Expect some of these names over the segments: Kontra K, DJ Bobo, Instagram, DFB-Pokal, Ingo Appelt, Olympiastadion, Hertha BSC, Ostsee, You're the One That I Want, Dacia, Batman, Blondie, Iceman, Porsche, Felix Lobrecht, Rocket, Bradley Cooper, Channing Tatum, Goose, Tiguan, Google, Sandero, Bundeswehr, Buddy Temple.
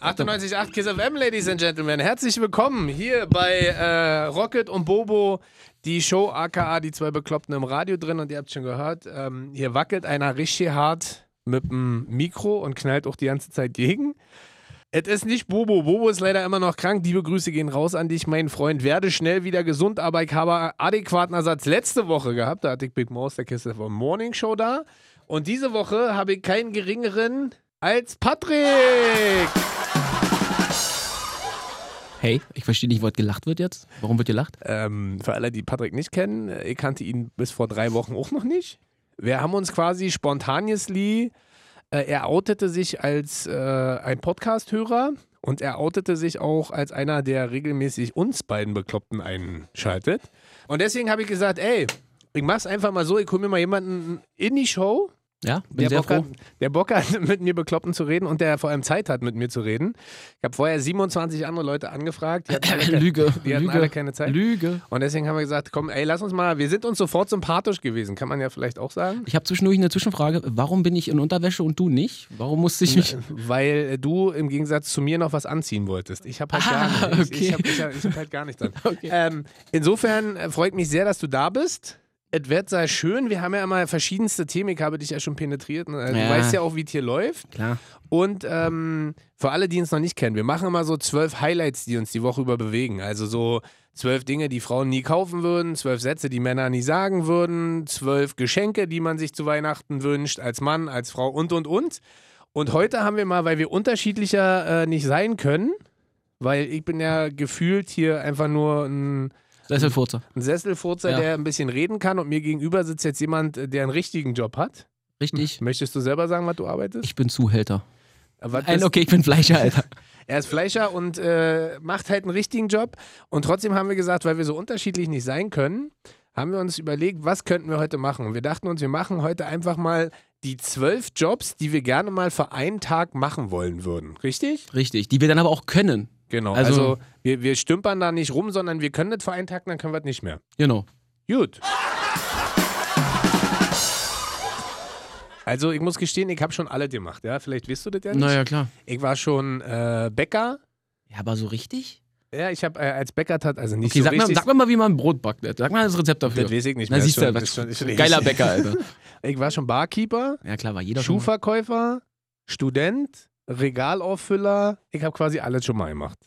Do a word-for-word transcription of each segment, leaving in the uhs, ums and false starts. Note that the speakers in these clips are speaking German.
achtundneunzig Komma acht Kiss F M, Ladies and Gentlemen. Herzlich willkommen hier bei äh, Rocket und Bobo, die Show aka die zwei Bekloppten im Radio drin. Und ihr habt schon gehört, ähm, hier wackelt einer richtig hart mit dem Mikro und knallt auch die ganze Zeit gegen. Es ist nicht Bobo. Bobo ist leider immer noch krank. Liebe Grüße gehen raus an dich, mein Freund. Werde schnell wieder gesund, aber ich habe adäquaten Ersatz letzte Woche gehabt. Da hatte ich Big Maus, der Kiss F M Morning Show da. Und diese Woche habe ich keinen geringeren als Patrick. Hey, ich verstehe nicht, wo gelacht wird jetzt. Warum wird gelacht? Ähm, für alle, die Patrick nicht kennen, ich kannte ihn bis vor drei Wochen auch noch nicht. Wir haben uns quasi spontaneously... Er outete sich als äh, ein Podcast-Hörer und er outete sich auch als einer, der regelmäßig uns beiden Bekloppten einschaltet. Und deswegen habe ich gesagt, ey, ich mach's einfach mal so, ich hole mir mal jemanden in die Show, ja, bin der, Bock hat, der Bock hat, mit mir Bekloppten zu reden und der vor allem Zeit hat, mit mir zu reden. Ich habe vorher siebenundzwanzig andere Leute angefragt. Die hatten alle, Lüge. Die hatten Lüge. alle keine Zeit. Lüge. Und deswegen haben wir gesagt, komm, ey, lass uns mal, wir sind uns sofort sympathisch gewesen, kann man ja vielleicht auch sagen. Ich habe zwischendurch eine Zwischenfrage, warum bin ich in Unterwäsche und du nicht? Warum musste ich mich... Weil du im Gegensatz zu mir noch was anziehen wolltest. Ich habe halt, ah, okay. hab, hab, hab halt gar nichts an. Okay. Ähm, insofern freut mich sehr, dass du da bist. Es wird sehr schön, wir haben ja immer verschiedenste Themen, ich habe dich ja schon penetriert, also ja. Du weißt ja auch, wie es hier läuft. Klar. Und ähm, für alle, die uns noch nicht kennen, wir machen immer so zwölf Highlights, die uns die Woche über bewegen, also so zwölf Dinge, die Frauen nie kaufen würden, zwölf Sätze, die Männer nie sagen würden, zwölf Geschenke, die man sich zu Weihnachten wünscht, als Mann, als Frau und, und, und. Und heute haben wir mal, weil wir unterschiedlicher äh, nicht sein können, weil ich bin ja gefühlt hier einfach nur ein... Sesselfurzer. Ein Sesselfurzer, ja. Der ein bisschen reden kann, und mir gegenüber sitzt jetzt jemand, der einen richtigen Job hat. Richtig. Möchtest du selber sagen, was du arbeitest? Ich bin Zuhälter. Nein, okay, ich bin Fleischer, Alter. Er ist Fleischer und äh, macht halt einen richtigen Job. Und trotzdem haben wir gesagt, weil wir so unterschiedlich nicht sein können, haben wir uns überlegt, was könnten wir heute machen. Und wir dachten uns, wir machen heute einfach mal die zwölf Jobs, die wir gerne mal für einen Tag machen wollen würden. Richtig? Richtig, die wir dann aber auch können. Genau, also, also wir, wir stümpern da nicht rum, sondern wir können das für einen Tag, dann können wir das nicht mehr. Genau. Gut. Also ich muss gestehen, ich habe schon alle gemacht, ja, vielleicht wirst du das ja nicht. Naja, klar. Ich war schon äh, Bäcker. Ja, aber so richtig? Ja, ich habe äh, als Bäcker tat, also nicht okay, so sag richtig. Mal, sag mir mal, wie man ein Brot backt. Sag mal das Rezept dafür. Das weiß ich nicht mehr. Na, siehst du, das schon, schon geiler Bäcker, Alter. Ich war schon Barkeeper. Ja, klar, war jeder schon. Schuhverkäufer, Student, Regalauffüller, ich habe quasi alles schon mal gemacht.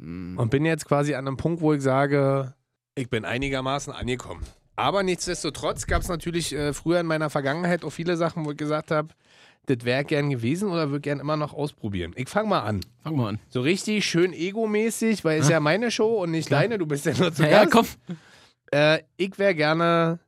Mm. Und bin jetzt quasi an einem Punkt, wo ich sage, ich bin einigermaßen angekommen. Aber nichtsdestotrotz gab es natürlich äh, früher in meiner Vergangenheit auch viele Sachen, wo ich gesagt habe, das wäre gern gewesen oder würde gern immer noch ausprobieren. Ich fange mal an. Fang mal an. So richtig schön egomäßig, weil es ah. ja meine Show und nicht deine, du bist ja nur zu Gast. Ja, komm. Äh, ich wäre gerne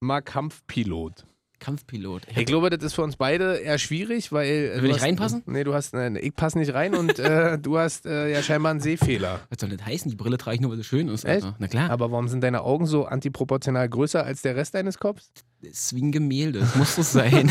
mal Kampfpilot. Kampfpilot. Ich, ich glaube, das ist für uns beide eher schwierig, weil... Will ich hast, reinpassen? Nee, du hast... Nein, ich passe nicht rein und äh, du hast äh, ja scheinbar einen Sehfehler. Was soll das heißen? Die Brille trage ich nur, weil sie schön ist. Echt? Na klar. Aber warum sind deine Augen so antiproportional größer als der Rest deines Kopfs? Das ist wie ein Gemälde. Das muss das sein.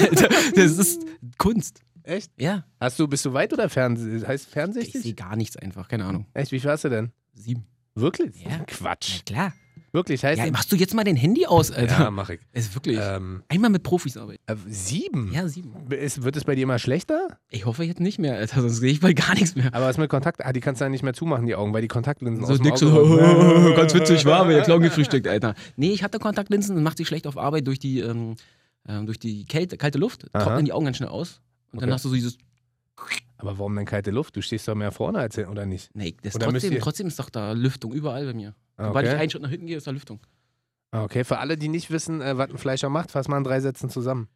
Das ist Kunst. Echt? Ja. Hast du, bist du weit oder fern? Heißt fernsichtig? Ich sehe gar nichts einfach. Keine Ahnung. Echt? Wie viel hast du denn? Sieben. Wirklich? Ja. Quatsch. Na klar. Wirklich, heißt ja, machst du jetzt mal dein Handy aus, Alter? Ja, mach ich. Ist wirklich. Ähm, Einmal mit Profis arbeiten. Äh, sieben? Ja, sieben. Ist, wird es bei dir immer schlechter? Ich hoffe jetzt nicht mehr, Alter, sonst sehe ich bald gar nichts mehr. Aber was mit Kontakt? Ah, die kannst du dann nicht mehr zumachen, die Augen, weil die Kontaktlinsen so aus dem Auge... So, ganz witzig, war, weil der Clown gefrühstückt, Alter. Nee, ich hatte Kontaktlinsen, das macht sich schlecht auf Arbeit durch die, ähm, durch die Kälte, kalte Luft, trocknen die Augen ganz schnell aus und okay. Dann hast du so dieses... Aber warum denn kalte Luft? Du stehst doch mehr vorne als hin, oder nicht? Nee, das oder trotzdem, trotzdem ist doch da Lüftung überall bei mir. Okay. Sobald ich einen Schritt nach hinten gehe, ist da Lüftung. Okay, für alle, die nicht wissen, äh, was ein Fleischer macht, fass mal in drei Sätzen zusammen.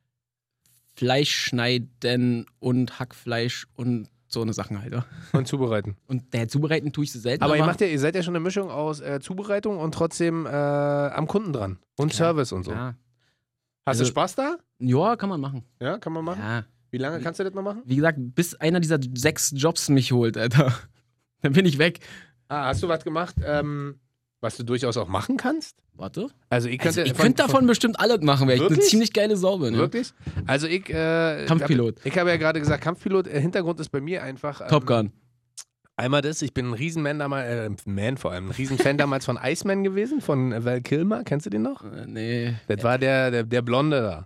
Fleisch schneiden und Hackfleisch und so eine Sachen halt. Ja. Und zubereiten. Und äh, zubereiten tue ich so selten. Aber, aber ihr, macht ja, ihr seid ja schon eine Mischung aus äh, Zubereitung und trotzdem äh, am Kunden dran. Und klar. Service und so. Ja. Hast also, du Spaß da? Ja, kann man machen. Ja, kann man machen? Ja. Wie lange kannst du das noch machen? Wie gesagt, bis einer dieser sechs Jobs mich holt, Alter. Dann bin ich weg. Ah, hast du was gemacht, ähm, was du durchaus auch machen kannst? Warte. Also ich könnte also ich von, könnt davon von, bestimmt alles machen, weil wirklich? Ich eine ziemlich geile Sau bin. Ne? Wirklich? Also ich... Äh, Kampfpilot. Ich habe hab ja gerade gesagt, Kampfpilot, äh, Hintergrund ist bei mir einfach... Ähm, Top Gun. Einmal das, ich bin ein Riesenman damals, äh, Man vor allem, ein Riesenfan damals von Iceman gewesen, von Val Kilmer. Kennst du den noch? Äh, nee. Das war der, der, der Blonde da.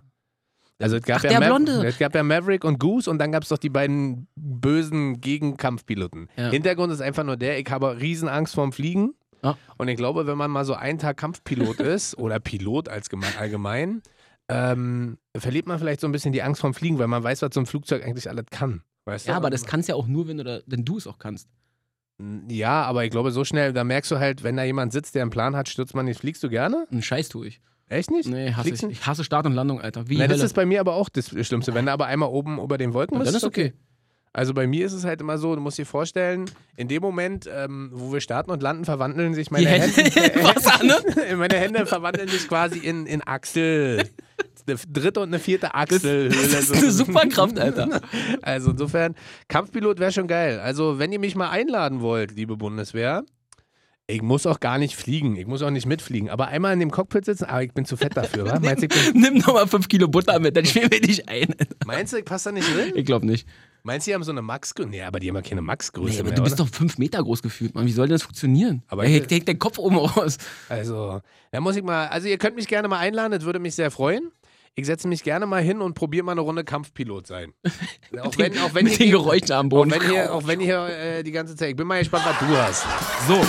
Also es gab der ja Blonde. Ma- es gab ja Maverick und Goose und dann gab es doch die beiden bösen Gegenkampfpiloten. Ja. Hintergrund ist einfach nur der, ich habe Riesenangst vorm Fliegen. Ah. Und ich glaube, wenn man mal so einen Tag Kampfpilot ist oder Pilot als geme- allgemein, ähm, verliert man vielleicht so ein bisschen die Angst vorm Fliegen, weil man weiß, was so ein Flugzeug eigentlich alles kann. Weißt ja, du? Aber das kannst ja auch nur, wenn du, da, wenn du es auch kannst. Ja, aber ich glaube, so schnell, da merkst du halt, wenn da jemand sitzt, der einen Plan hat, stürzt man nicht. Fliegst du gerne? Einen Scheiß tue ich. Echt nicht? Nee, hasse ich. Ich hasse Start und Landung, Alter. Wie Na, das ist bei mir aber auch das Schlimmste. Wenn du aber einmal oben über den Wolken bist, dann ist okay. okay. Also bei mir ist es halt immer so, du musst dir vorstellen, in dem Moment, ähm, wo wir starten und landen, verwandeln sich meine yeah. Hände. Was, ne? Meine Hände verwandeln sich quasi in, in Achsel. Eine dritte und eine vierte Achsel. Das, das ist eine Superkraft, Alter. Also insofern, Kampfpilot wäre schon geil. Also wenn ihr mich mal einladen wollt, liebe Bundeswehr, ich muss auch gar nicht fliegen, ich muss auch nicht mitfliegen, aber einmal in dem Cockpit sitzen, aber ich bin zu fett dafür, wa? Meinst, ich bin... Nimm nochmal fünf Kilo Butter mit, dann schwimmen wir dich ein. Meinst du, ich passe da nicht drin? Ich glaube nicht. Meinst du, die haben so eine Max-Größe? Nee, aber die haben ja keine Max-Größe nee, aber mehr, du bist oder? Doch fünf Meter groß gefühlt, Mann. Wie soll denn das funktionieren? Aber hängt der den Kopf oben raus. Also, da muss ich mal, also ihr könnt mich gerne mal einladen, das würde mich sehr freuen. Ich setze mich gerne mal hin und probiere mal eine Runde Kampfpilot sein. Auch wenn, auch wenn mit den Geräuschen am Boden. Auch wenn ihr, auch wenn ihr äh, die ganze Zeit... Ich bin mal gespannt, was du hast. So.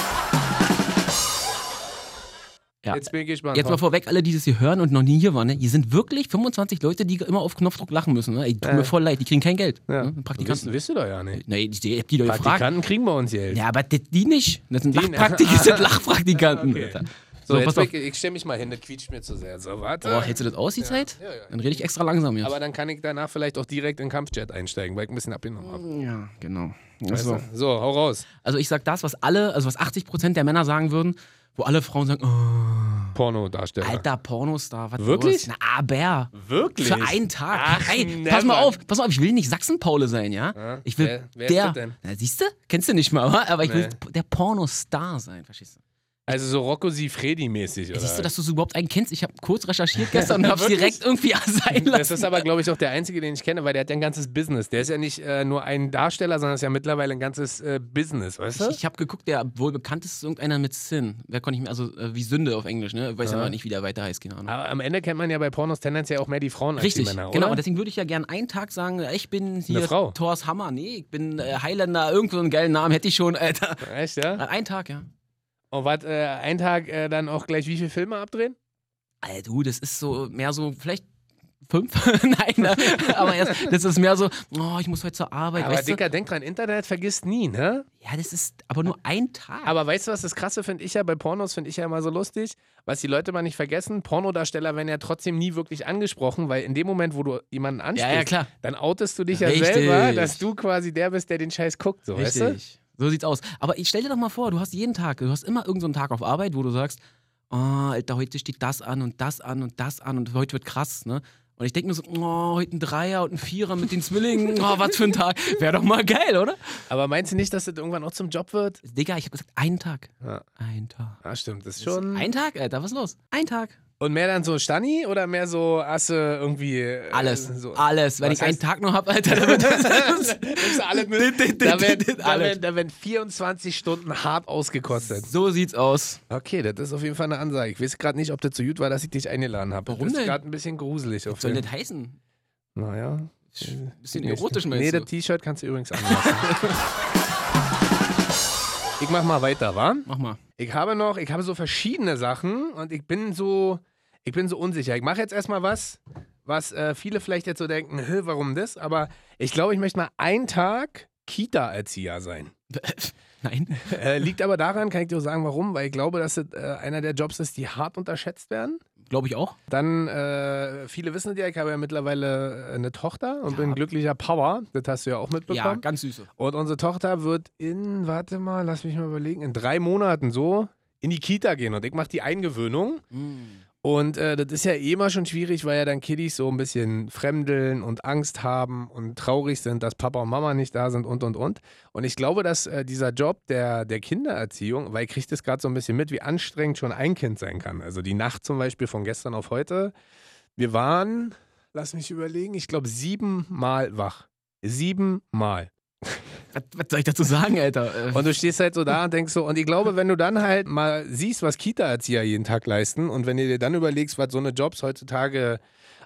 Ja. Jetzt bin ich gespannt. Jetzt mal vorweg, alle, die das hier hören und noch nie hier waren, ne? Hier sind wirklich fünfundzwanzig Leute, die immer auf Knopfdruck lachen müssen. Ne? Ey, tut äh. mir voll leid, die kriegen kein Geld. Ja. Ne? Praktikanten. Wisst ihr doch ja nicht. Nee, die, die, die Praktikanten kriegen bei uns Geld. Ja, aber die, die nicht. Das sind, die Lachpraktik- sind Lachpraktikanten. Okay. Alter. So, so jetzt ich, ich stelle mich mal hin, das quietscht mir zu sehr. So, warte. Oh, hältst du das aus, die ja. Zeit? Ja, ja. Dann rede ich extra langsam jetzt. Aber dann kann ich danach vielleicht auch direkt in den Kampfjet einsteigen, weil ich ein bisschen abgenommen habe. Ja, genau. Also. So, hau raus. Also ich sag das, was alle, also was achtzig Prozent der Männer sagen würden, wo alle Frauen sagen, oh, Pornodarsteller. Alter, Pornostar. Was wirklich? Na, aber. Wirklich? Für einen Tag. Ach, ey, never. pass mal auf, pass mal auf, ich will nicht Sachsen-Paule sein, ja? ja ich will wer, wer der, ist das denn? Na, siehst du? Kennst du nicht mal, aber ich nee. will der Pornostar sein, verstehst du? Also so Rocco Siffredi-mäßig, oder? Siehst du, dass du so überhaupt einen kennst? Ich habe kurz recherchiert gestern und hab's direkt irgendwie sein lassen. Das ist aber, glaube ich, auch der Einzige, den ich kenne, weil der hat ja ein ganzes Business. Der ist ja nicht äh, nur ein Darsteller, sondern ist ja mittlerweile ein ganzes äh, Business, weißt du? Ich, ich habe geguckt, der wohl bekannteste ist irgendeiner mit Sin. Wer konnte ich mir, also äh, wie Sünde auf Englisch, ne? Ich weiß ja mal nicht, wie der weiter heißt, keine Ahnung. Aber am Ende kennt man ja bei Pornos tendenziell auch mehr die Frauen als die Männer, oder? Richtig, genau. Deswegen würde ich ja gerne einen Tag sagen, ich bin hier Thors Hammer. Nee, ich bin äh, Highlander, irgendwo einen geilen Namen hätte ich schon, Alter. Echt, ja? Einen Tag, ja. Und oh, was, äh, einen Tag äh, dann auch gleich wie viele Filme abdrehen? Alter, du, das ist so mehr so, vielleicht fünf? Nein, aber erst, das ist mehr so, oh, ich muss heute zur Arbeit. Aber Dicker, denk dran, Internet vergisst nie, ne? Ja, das ist aber nur ein Tag. Aber weißt du, was das Krasse finde ich ja bei Pornos, finde ich ja immer so lustig, was die Leute mal nicht vergessen, Pornodarsteller werden ja trotzdem nie wirklich angesprochen, weil in dem Moment, wo du jemanden ansprichst, ja, ja, klar. dann outest du dich ja Richtig. selber, dass du quasi der bist, der den Scheiß guckt, so, Richtig. weißt du? So sieht's aus. Aber ich stell dir doch mal vor, du hast jeden Tag, du hast immer irgendeinen so einen Tag auf Arbeit, wo du sagst, oh, Alter, heute steht das an und das an und das an und heute wird krass, ne? Und ich denke mir so, oh, heute ein Dreier und ein Vierer mit den Zwillingen, oh, was für ein Tag. Wäre doch mal geil, oder? Aber meinst du nicht, dass das irgendwann auch zum Job wird? Digga, ich hab gesagt, einen Tag. Ja. Ein Tag. Ah, stimmt, das ist schon... Ein Tag, Alter, was ist los? Ein Tag. Und mehr dann so Stani oder mehr so Asse irgendwie? Äh, alles, so. alles. Wenn Was ich heißt? einen Tag noch hab, Alter, dann wird das alles mit. Da werden, da werden, da werden vierundzwanzig Stunden hart ausgekostet. So sieht's aus. Okay, das ist auf jeden Fall eine Ansage. Ich weiß gerade nicht, ob das so gut war, dass ich dich eingeladen habe. Warum das ist gerade ein bisschen gruselig. Was soll das heißen? Naja. Ein bisschen erotisch meinst du? Nee, das T-Shirt kannst du übrigens anlassen. Ich mach mal weiter, wa? Mach mal. Ich habe noch, ich habe so verschiedene Sachen und ich bin so, ich bin so unsicher. Ich mache jetzt erstmal was, was äh, viele vielleicht jetzt so denken, warum das? Aber ich glaube, ich möchte mal einen Tag Kita-Erzieher sein. Nein. Äh, liegt aber daran, kann ich dir auch sagen, warum, weil ich glaube, dass das äh, einer der Jobs ist, die hart unterschätzt werden. Glaube ich auch. Dann, äh, viele wissen ja, ich habe ja mittlerweile eine Tochter und ja. bin glücklicher Power. Das hast du ja auch mitbekommen. Ja, ganz süße. Und unsere Tochter wird in, warte mal, lass mich mal überlegen, in drei Monaten so in die Kita gehen. Und ich mache die Eingewöhnung. Mhm. Und äh, das ist ja eh immer schon schwierig, weil ja dann Kiddies so ein bisschen fremdeln und Angst haben und traurig sind, dass Papa und Mama nicht da sind und, und, und. Und ich glaube, dass äh, dieser Job der, der Kindererziehung, weil ich kriege das gerade so ein bisschen mit, wie anstrengend schon ein Kind sein kann. Also die Nacht zum Beispiel von gestern auf heute. Wir waren, lass mich überlegen, ich glaube siebenmal wach. Siebenmal. Was, was soll ich dazu sagen, Alter? Und du stehst halt so da und denkst so, und ich glaube, wenn du dann halt mal siehst, was Kita-Erzieher jeden Tag leisten und wenn du dir dann überlegst, was so eine Jobs heutzutage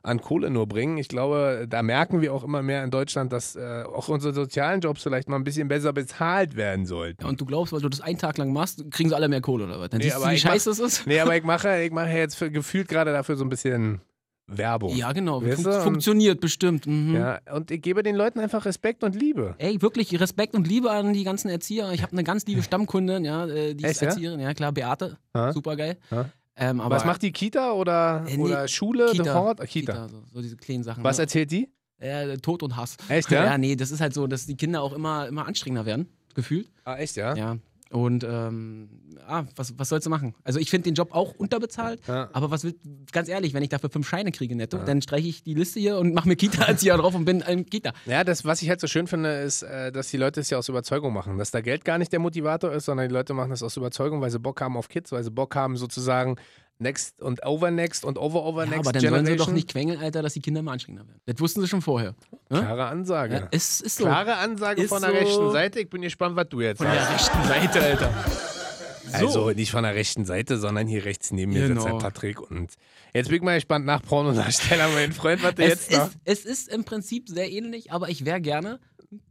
an Kohle nur bringen. Ich glaube, da merken wir auch immer mehr in Deutschland, dass äh, auch unsere sozialen Jobs vielleicht mal ein bisschen besser bezahlt werden sollten. Ja, und du glaubst, weil du das einen Tag lang machst, kriegen sie alle mehr Kohle oder was? Dann nee, siehst du, wie scheiße das ist? Nee, aber ich mache, ich mache jetzt für, gefühlt gerade dafür so ein bisschen Werbung. Ja, genau. Weißt du? Funktioniert und, bestimmt. Mhm. Ja, und ich gebe den Leuten einfach Respekt und Liebe. Ey, wirklich Respekt und Liebe an die ganzen Erzieher. Ich habe eine ganz liebe Stammkundin, ja, die ist Erzieherin. Ja, klar, Beate. Ha? Supergeil. Ha? Ähm, aber was macht die Kita oder, äh, nee, oder Schule? Kita. Hort? Kita. Kita so, so diese kleinen Sachen. Was erzählt die? Äh, Tod und Hass. Echt, ja? Ja, nee, das ist halt so, dass die Kinder auch immer, immer anstrengender werden, gefühlt. Ah, echt, ja? Ja. Und ähm, ah, was, was sollst du machen? Also ich finde den Job auch unterbezahlt, ja. aber was will, ganz ehrlich, wenn ich dafür fünf Scheine kriege netto, ja. dann streiche ich die Liste hier und mache mir Kita-Erzieher drauf und bin ein Kita. Ja, das, was ich halt so schön finde, ist, dass die Leute es ja aus Überzeugung machen, dass da Geld gar nicht der Motivator ist, sondern die Leute machen das aus Überzeugung, weil sie Bock haben auf Kids, weil sie Bock haben sozusagen Next und Overnext und Over-Over-Next ja, aber dann Generation. Sollen sie doch nicht quengeln, Alter, dass die Kinder mal anstrengender werden. Das wussten sie schon vorher. Ne? Klare Ansage. Ja, ist, ist so. Klare Ansage ist von der so. rechten Seite. Ich bin gespannt, was du jetzt von sagst. Von der rechten Seite, Alter. So. Also nicht von der rechten Seite, sondern hier rechts neben mir genau. sitzt der Patrick. Und jetzt bin ich mal gespannt nach Pornodarsteller, mein Freund, was du jetzt noch... Es ist im Prinzip sehr ähnlich, aber ich wäre gerne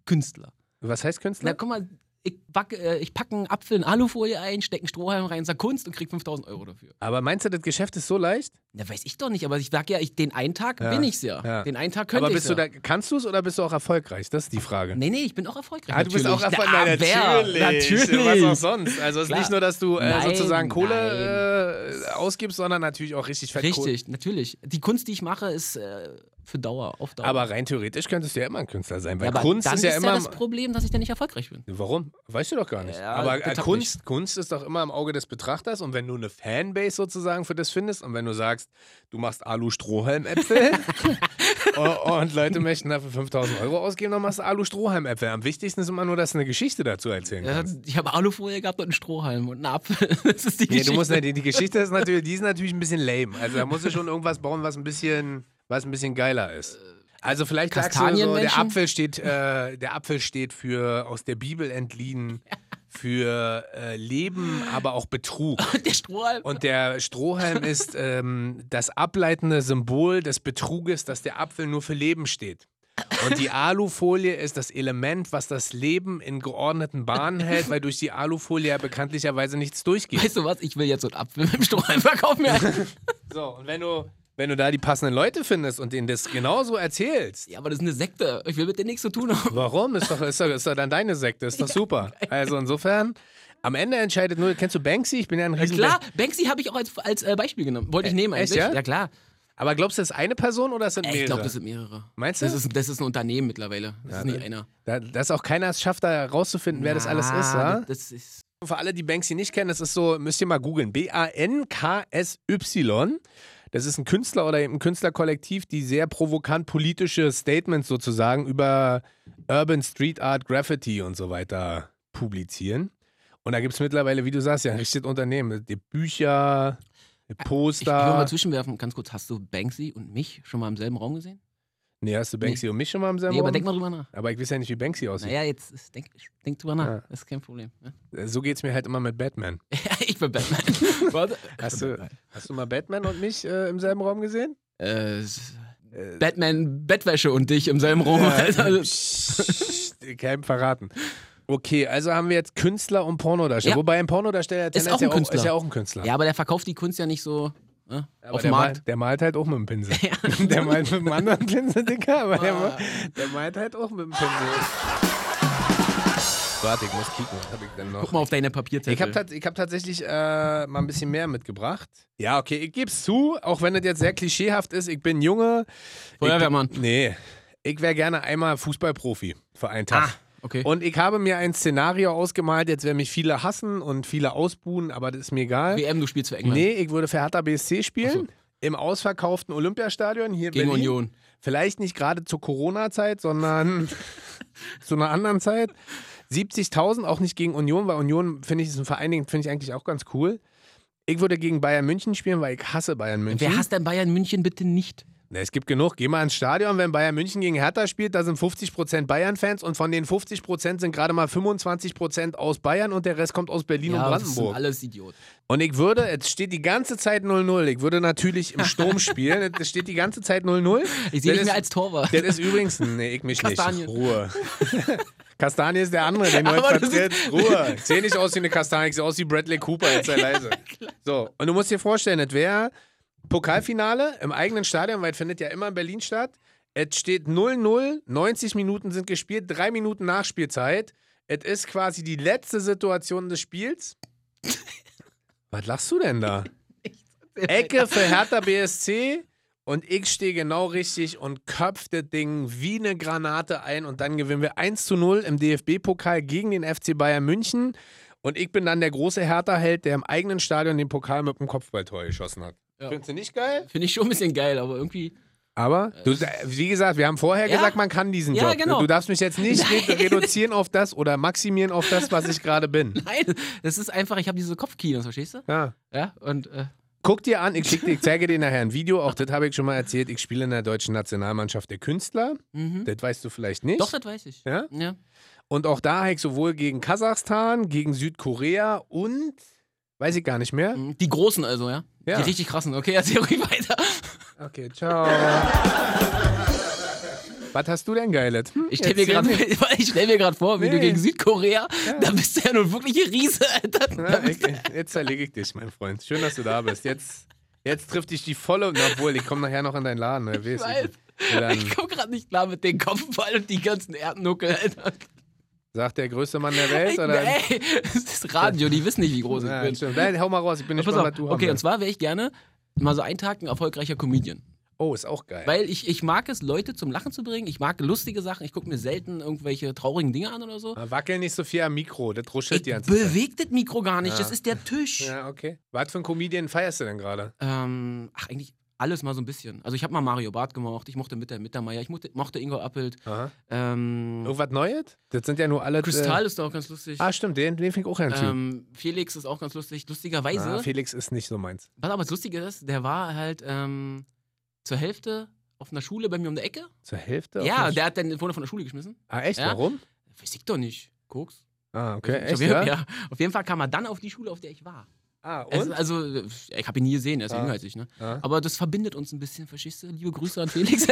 Künstler. Was heißt Künstler? Na, guck mal... Ich, back, äh, ich packe einen Apfel in Alufolie ein, stecke einen Strohhalm rein, sag Kunst und krieg fünftausend Euro dafür. Aber meinst du, das Geschäft ist so leicht? Na, weiß ich doch nicht, aber ich sag ja, ich, den einen Tag ja. bin ich's ja. ja. Den einen Tag könnte aber bist ich's du ja. da, kannst du es oder bist du auch erfolgreich? Das ist die Frage. Nee, nee, ich bin auch erfolgreich. Ja, du bist auch erfolgreich. Na, natürlich. natürlich. Was auch sonst. Also es ist nicht nur, dass du äh, nein, sozusagen Kohle äh, ausgibst, sondern natürlich auch richtig fett Kohle. Richtig, natürlich. Die Kunst, die ich mache, ist... Äh, Für Dauer, auf Dauer. Aber rein theoretisch könntest du ja immer ein Künstler sein, weil ja, aber Kunst dann ist ja ist immer. Das ist ja das Problem, dass ich dann nicht erfolgreich bin. Warum? Weißt du doch gar nicht. Ja, aber äh, Kunst, nicht. Kunst ist doch immer im Auge des Betrachters und wenn du eine Fanbase sozusagen für das findest und wenn du sagst, du machst Alu-Strohhalm-Äpfel und, und Leute möchten dafür fünftausend Euro ausgeben, dann machst du Alu-Strohhalm-Äpfel. Am wichtigsten ist immer nur, dass du eine Geschichte dazu erzählen kannst. Ja, ich habe Alufolie gehabt und einen Strohhalm und einen Apfel. Das ist die nee, Geschichte. Du musst, die, die Geschichte ist natürlich, die ist natürlich ein bisschen lame. Also da musst du schon irgendwas bauen, was ein bisschen. Was ein bisschen geiler ist. Also vielleicht sagst du so, der Apfel steht, äh, der Apfel steht für aus der Bibel entliehen, für äh, Leben, aber auch Betrug. Und der Strohhalm. Und der Strohhalm ist ähm, das ableitende Symbol des Betruges, dass der Apfel nur für Leben steht. Und die Alufolie ist das Element, was das Leben in geordneten Bahnen hält, weil durch die Alufolie ja bekanntlicherweise nichts durchgeht. Weißt du was? Ich will jetzt so einen Apfel mit dem Strohhalm verkaufen. So, und wenn du... Wenn du da die passenden Leute findest und denen das genauso erzählst. Ja, aber das ist eine Sekte. Ich will mit denen nichts zu tun haben. Warum? Ist doch, ist doch, ist doch dann deine Sekte. Ist doch ja, super. Geil. Also insofern, am Ende entscheidet nur, kennst du Banksy? Ich bin ja ein riesen... Ja, klar, Banksy habe ich auch als, als äh, Beispiel genommen. Wollte ich nehmen eigentlich. Echt, ja? Ja, klar. Aber glaubst du, das ist eine Person oder das sind mehrere? Ich glaube, das sind mehrere. Meinst du? Das ist, das ist ein Unternehmen mittlerweile. Das ja, ist nicht da, einer. Da, dass auch keiner es schafft, da rauszufinden, wer Na, das alles ist, ja? Das ist... Für alle, die Banksy nicht kennen, das ist so, müsst ihr mal googeln. B A N K S Y. Das ist ein Künstler oder eben ein Künstlerkollektiv, die sehr provokant politische Statements sozusagen über Urban Street Art, Graffiti und so weiter publizieren. Und da gibt es mittlerweile, wie du sagst, ja ein richtiges Unternehmen. Die Bücher, die Poster. Ich will mal zwischenwerfen, ganz kurz, hast du Banksy und mich schon mal im selben Raum gesehen? Nee, hast du Banksy nee. und mich schon mal im selben Nee, aber Raum? Denk mal drüber nach. Aber ich weiß ja nicht, wie Banksy aussieht. Naja, jetzt denk, denk drüber nach. Ja. Das ist kein Problem. Ne? So geht's mir halt immer mit Batman. Ich bin Batman. Warte. Hast du, hast du mal Batman und mich äh, im selben Raum gesehen? Äh, Batman, Bettwäsche und dich im selben Raum. Ja. Keinem verraten. Okay, also haben wir jetzt Künstler und Pornodarsteller. Ja. Wobei ein Pornodarsteller ist, auch ein ja auch, ist ja auch ein Künstler. Ja, aber der verkauft die Kunst ja nicht so... Ne? Aber der, mal, der malt halt auch mit dem Pinsel. Ja. Der malt mit dem anderen Pinsel, Dicker, aber ah. der, malt, der malt halt auch mit dem Pinsel. Warte, ich muss kicken. Was hab ich denn noch? Guck mal auf deine Papierzettel. Ich habe ich hab tatsächlich äh, mal ein bisschen mehr mitgebracht. Ja, okay, ich geb's zu, auch wenn das jetzt sehr klischeehaft ist. Ich bin Junge. Feuerwehrmann. Ich, nee, ich wäre gerne einmal Fußballprofi für einen Tag. Ah. Okay. Und ich habe mir ein Szenario ausgemalt, jetzt werden mich viele hassen und viele ausbuhen, aber das ist mir egal. W M, du spielst für England. Nee, ich würde für Hertha B S C spielen, so. Im ausverkauften Olympiastadion hier in Berlin. Gegen Union. Vielleicht nicht gerade zur Corona-Zeit, sondern zu einer anderen Zeit. siebzigtausend, auch nicht gegen Union, weil Union, finde ich, ist ein Verein, den finde ich eigentlich auch ganz cool. Ich würde gegen Bayern München spielen, weil ich hasse Bayern München. Wer hasst denn Bayern München bitte nicht? Na, es gibt genug. Geh mal ins Stadion, wenn Bayern München gegen Hertha spielt, da sind fünfzig Prozent Bayern-Fans und von den fünfzig Prozent sind gerade mal fünfundzwanzig Prozent aus Bayern und der Rest kommt aus Berlin ja, und Brandenburg. Ja, das sind alles Idioten. Und ich würde, es steht die ganze Zeit null null, ich würde natürlich im Sturm spielen, es steht die ganze Zeit null null. Ich sehe dich mehr als Torwart. Das ist übrigens, nee, ich mich Kastanien. Nicht. Ruhe. Kastanie ist der andere, den du jetzt vertrittst. Ruhe. Ich sehe nicht aus wie eine Kastanie, ich sehe aus wie Bradley Cooper, jetzt sei leise. So, und du musst dir vorstellen, das wäre... Pokalfinale im eigenen Stadion, weil es findet ja immer in Berlin statt. Es steht null null, neunzig Minuten sind gespielt, drei Minuten Nachspielzeit. Es ist quasi die letzte Situation des Spiels. Was lachst du denn da? Ecke für Hertha B S C und ich stehe genau richtig und köpfe das Ding wie eine Granate ein und dann gewinnen wir eins zu null im D F B-Pokal gegen den F C Bayern München und ich bin dann der große Hertha-Held, der im eigenen Stadion den Pokal mit dem Kopfballtor geschossen hat. Ja. Findest du nicht geil? Finde ich schon ein bisschen geil, aber irgendwie... Aber, du, wie gesagt, wir haben vorher ja. gesagt, man kann diesen ja, Job. Genau. Du darfst mich jetzt nicht re- reduzieren auf das oder maximieren auf das, was ich gerade bin. Nein, das ist einfach, ich habe diese Kopfkinos, verstehst du? Ja. Ja, und... Äh Guck dir an, ich, schick, ich zeige dir nachher ein Video, auch das habe ich schon mal erzählt, ich spiele in der deutschen Nationalmannschaft der Künstler, mhm. Das weißt du vielleicht nicht. Doch, das weiß ich. Ja? Ja. Und auch da habe ich sowohl gegen Kasachstan, gegen Südkorea und... Weiß ich gar nicht mehr. Die Großen also, ja? Ja. Die richtig Krassen. Okay, erzähl ruhig weiter. Okay, ciao. Was hast du denn geilet? Hm? Ich stell mir gerade vor, nee. Wie du gegen Südkorea, ja. Da bist du ja nun wirklich ein Riese, Alter. Na, ich, jetzt zerlege ich dich, mein Freund. Schön, dass du da bist. Jetzt, jetzt trifft dich die volle... Obwohl, ich komme nachher noch in deinen Laden. Ich weiß. Ich, ich komme gerade nicht klar mit dem Kopfball und die ganzen Erdnuckel, Alter. Sagt der größte Mann der Welt? Oder? Ey, das ist Radio, die wissen nicht, wie groß ich ja, bin. Stimmt. Nein, hau mal raus, ich bin nicht mal, was du. Okay, haben. Und zwar wäre ich gerne mal so einen Tag ein erfolgreicher Comedian. Oh, ist auch geil. Weil ich, ich mag es, Leute zum Lachen zu bringen. Ich mag lustige Sachen. Ich gucke mir selten irgendwelche traurigen Dinge an oder so. Wackel nicht so viel am Mikro, das ruschelt die ganze Zeit. Bewegt das Mikro gar nicht, ja. Das ist der Tisch. Ja, okay. Was für einen Comedian feierst du denn gerade? Ähm, ach, eigentlich... Alles mal so ein bisschen. Also ich habe mal Mario Barth gemacht, ich mochte Mittermeier, ich mochte, mochte Ingo Appelt. Ähm, Irgendwas Neues? Das sind ja nur alle... Kristall äh, ist da auch ganz lustig. Ah, stimmt, den, den finde ich auch ganz ähm, Typ. Felix ist auch ganz lustig, lustigerweise. Ah, Felix ist nicht so meins. Was aber das Lustige ist, der war halt ähm, zur Hälfte auf einer Schule bei mir um die Ecke. Zur Hälfte? Ja, der Sch- hat dann vorne von der Schule geschmissen. Ah, echt? Ja. Warum? Weiß ich doch nicht. Koks. Ah, okay, echt, auf jeden, ja? Ja. Auf jeden Fall kam er dann auf die Schule, auf der ich war. Ah, und? Also, also, ich habe ihn nie gesehen, er ist ah. jünger als ich, ne? Ah. Aber das verbindet uns ein bisschen, verstehst du? Liebe Grüße an Felix.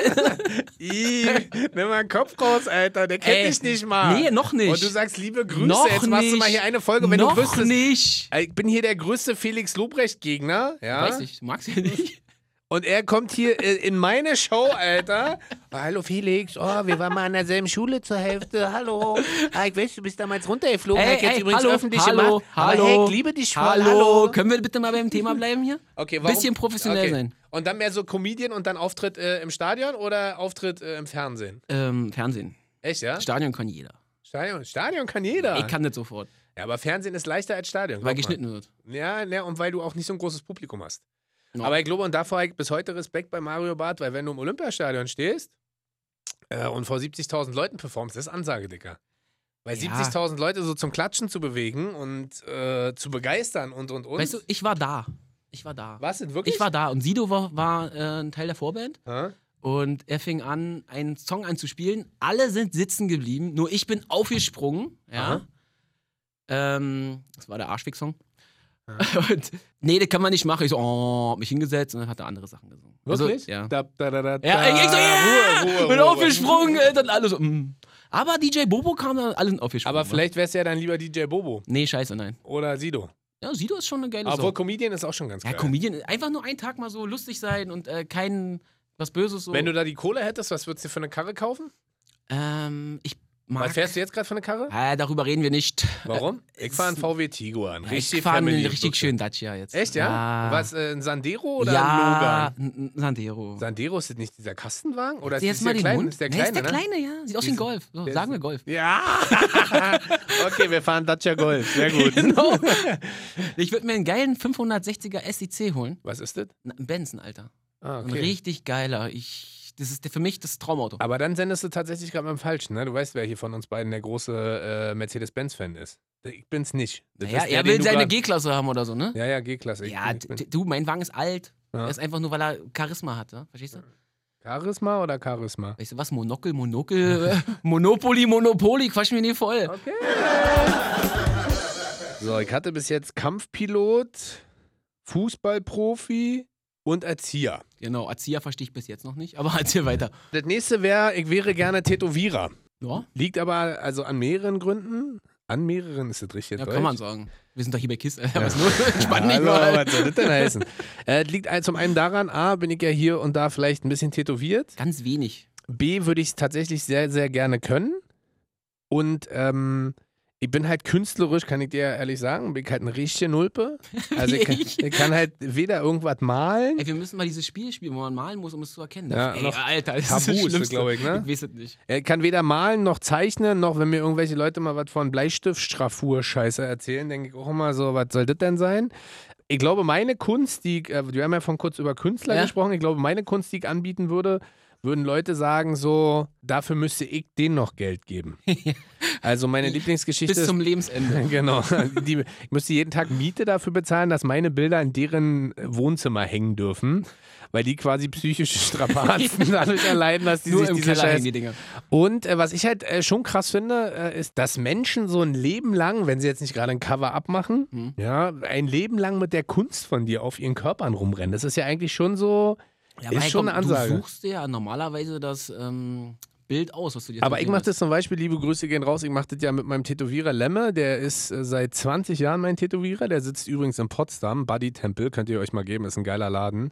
Ih, nimm mal den Kopf raus, Alter, der kennt dich nicht mal. Nee, noch nicht. Und du sagst, liebe Grüße, noch jetzt machst nicht. Du mal hier eine Folge, wenn noch du wüsstest. Noch nicht. Ich bin hier der größte Felix Lobrecht-Gegner, ja? Weiß ich, du magst ihn nicht. Und er kommt hier in meine Show, Alter. Oh, hallo Felix, oh, wir waren mal an derselben Schule zur Hälfte. Hallo. Ah, ich weiß, du bist damals runtergeflogen. Hey, hey, übrigens hallo, öffentlich hallo, hallo. Aber hey, ich liebe dich voll. Hallo. Hallo. Können wir bitte mal beim Thema bleiben hier? Okay, warum? Bisschen professionell okay. sein. Und dann mehr so Comedian und dann Auftritt äh, im Stadion oder Auftritt äh, im Fernsehen? Ähm, Fernsehen. Echt, ja? Stadion kann jeder. Stadion, Stadion kann jeder? Ich kann das sofort. Ja, aber Fernsehen ist leichter als Stadion. Weil geschnitten wird. Ja, ja, und weil du auch nicht so ein großes Publikum hast. No. Aber ich glaube, und davor habe ich bis heute Respekt bei Mario Barth, weil wenn du im Olympiastadion stehst äh, und vor siebzigtausend Leuten performst, das ist Ansage, Dicker. Weil ja. siebzigtausend Leute so zum Klatschen zu bewegen und äh, zu begeistern und, und, und. Weißt du, ich war da. Ich war da. Warst du wirklich? Ich war da und Sido war, war äh, ein Teil der Vorband. Ha? Und er fing an, einen Song anzuspielen. Alle sind sitzen geblieben, nur ich bin aufgesprungen. Ja. Ähm, das war der Arschweg-Song. Und, nee, das kann man nicht machen. Ich so, oh, hab mich hingesetzt und dann hat er andere Sachen gesungen. Wirklich? Also, ja. Da, da, da, da, ja, ich, ich so, yeah! Ruhe, Ruhe, Ruhe, bin Ruhe, aufgesprungen, Ruhe. Dann alle so, mm. Aber D J Bobo kam dann, alle sind aufgesprungen. Aber vielleicht wär's ja dann lieber D J Bobo. Nee, scheiße, nein. Oder Sido. Ja, Sido ist schon eine geile Sache. Obwohl, Comedian ist auch schon ganz geil. Ja, Comedian, einfach nur einen Tag mal so lustig sein und äh, kein, was Böses so. Wenn du da die Kohle hättest, was würdest du für eine Karre kaufen? Ähm, ich Mark. Was fährst du jetzt gerade für eine Karre? Ah, darüber reden wir nicht. Warum? Ich fahre einen V W Tiguan. Ja, richtig, ich fahre einen richtig schönen Dacia jetzt. Echt, ja? Ah. Was, ein Sandero oder ja, ein Logan? Ja, Sandero. Sandero, ist das nicht dieser Kastenwagen? Oder ist das der kleine? Ist der kleine, nee, ist der kleine, ja. Sieht aus wie ein Golf. So, sagen wir Golf. Ja! Okay, wir fahren Dacia Golf. Sehr gut. Genau. Ich würde mir einen geilen fünfhundertsechziger S I C holen. Was ist das? Ein Benson, Alter. Ah, okay. Ein richtig geiler. Ich... Das ist für mich das Traumauto. Aber dann sendest du tatsächlich gerade beim Falschen, ne? Du weißt, wer hier von uns beiden der große äh, Mercedes-Benz-Fan ist. Ich bin's nicht. Das naja, der, er will seine grad... G-Klasse haben oder so, ne? Ja, ja, G-Klasse. Ich ja, bin, ich bin... du, mein Wagen ist alt. Ja. Er ist einfach nur, weil er Charisma hat, ne? Verstehst du? Charisma oder Charisma? Weißt du was? Monokel, Monokel, Monopoly, Monopoly, quatsch mir nie voll. Okay. So, ich hatte bis jetzt Kampfpilot, Fußballprofi und Erzieher. Genau, Erzieher verstehe ich bis jetzt noch nicht, aber erzähl weiter. Das nächste wäre, ich wäre gerne Tätowierer. Ja. Liegt aber also an mehreren Gründen. An mehreren ist das richtig. Ja, Deutsch. Kann man sagen. Wir sind doch hier bei Kiss. Äh, ja. Was nur? Spannend. Hallo, was soll das denn heißen? äh, liegt zum einen daran, A, bin ich ja hier und da vielleicht ein bisschen tätowiert. Ganz wenig. B, würde ich es tatsächlich sehr, sehr gerne können. Und ähm, ich bin halt künstlerisch, kann ich dir ehrlich sagen, bin ich halt eine richtige Nulpe. Also ich kann, ich kann halt weder irgendwas malen. Ey, wir müssen mal dieses Spiel spielen, wo man malen muss, um es zu erkennen. Ja, ey, Alter, das Tabu ist das Schlimmste, glaube ich, ne? Ich weiß es nicht. Ich kann weder malen, noch zeichnen, noch wenn mir irgendwelche Leute mal was von Bleistiftstraffur-Scheiße erzählen, denke ich auch immer so, was soll das denn sein? Ich glaube, meine Kunst, die, wir haben ja von kurz über Künstler ja. gesprochen, ich glaube, meine Kunst, die ich anbieten würde, würden Leute sagen, so, dafür müsste ich denen noch Geld geben. Also meine Lieblingsgeschichte bis zum Lebensende. Genau. Die, ich müsste jeden Tag Miete dafür bezahlen, dass meine Bilder in deren Wohnzimmer hängen dürfen, weil die quasi psychische Strapazen dadurch erleiden, dass die nur sich diese Scheiße... Die Und äh, was ich halt äh, schon krass finde, äh, ist, dass Menschen so ein Leben lang, wenn sie jetzt nicht gerade ein Cover-Up machen, mhm. ja, ein Leben lang mit der Kunst von dir auf ihren Körpern rumrennen. Das ist ja eigentlich schon so... Ja, ist schon eine Ansage. Du suchst dir ja normalerweise das ähm, Bild aus, was du dir Aber ich mache das zum Beispiel, liebe Grüße gehen raus, ich mache das ja mit meinem Tätowierer Lemme, der ist äh, seit zwanzig Jahren mein Tätowierer, der sitzt übrigens in Potsdam, Buddy Temple, könnt ihr euch mal geben, ist ein geiler Laden.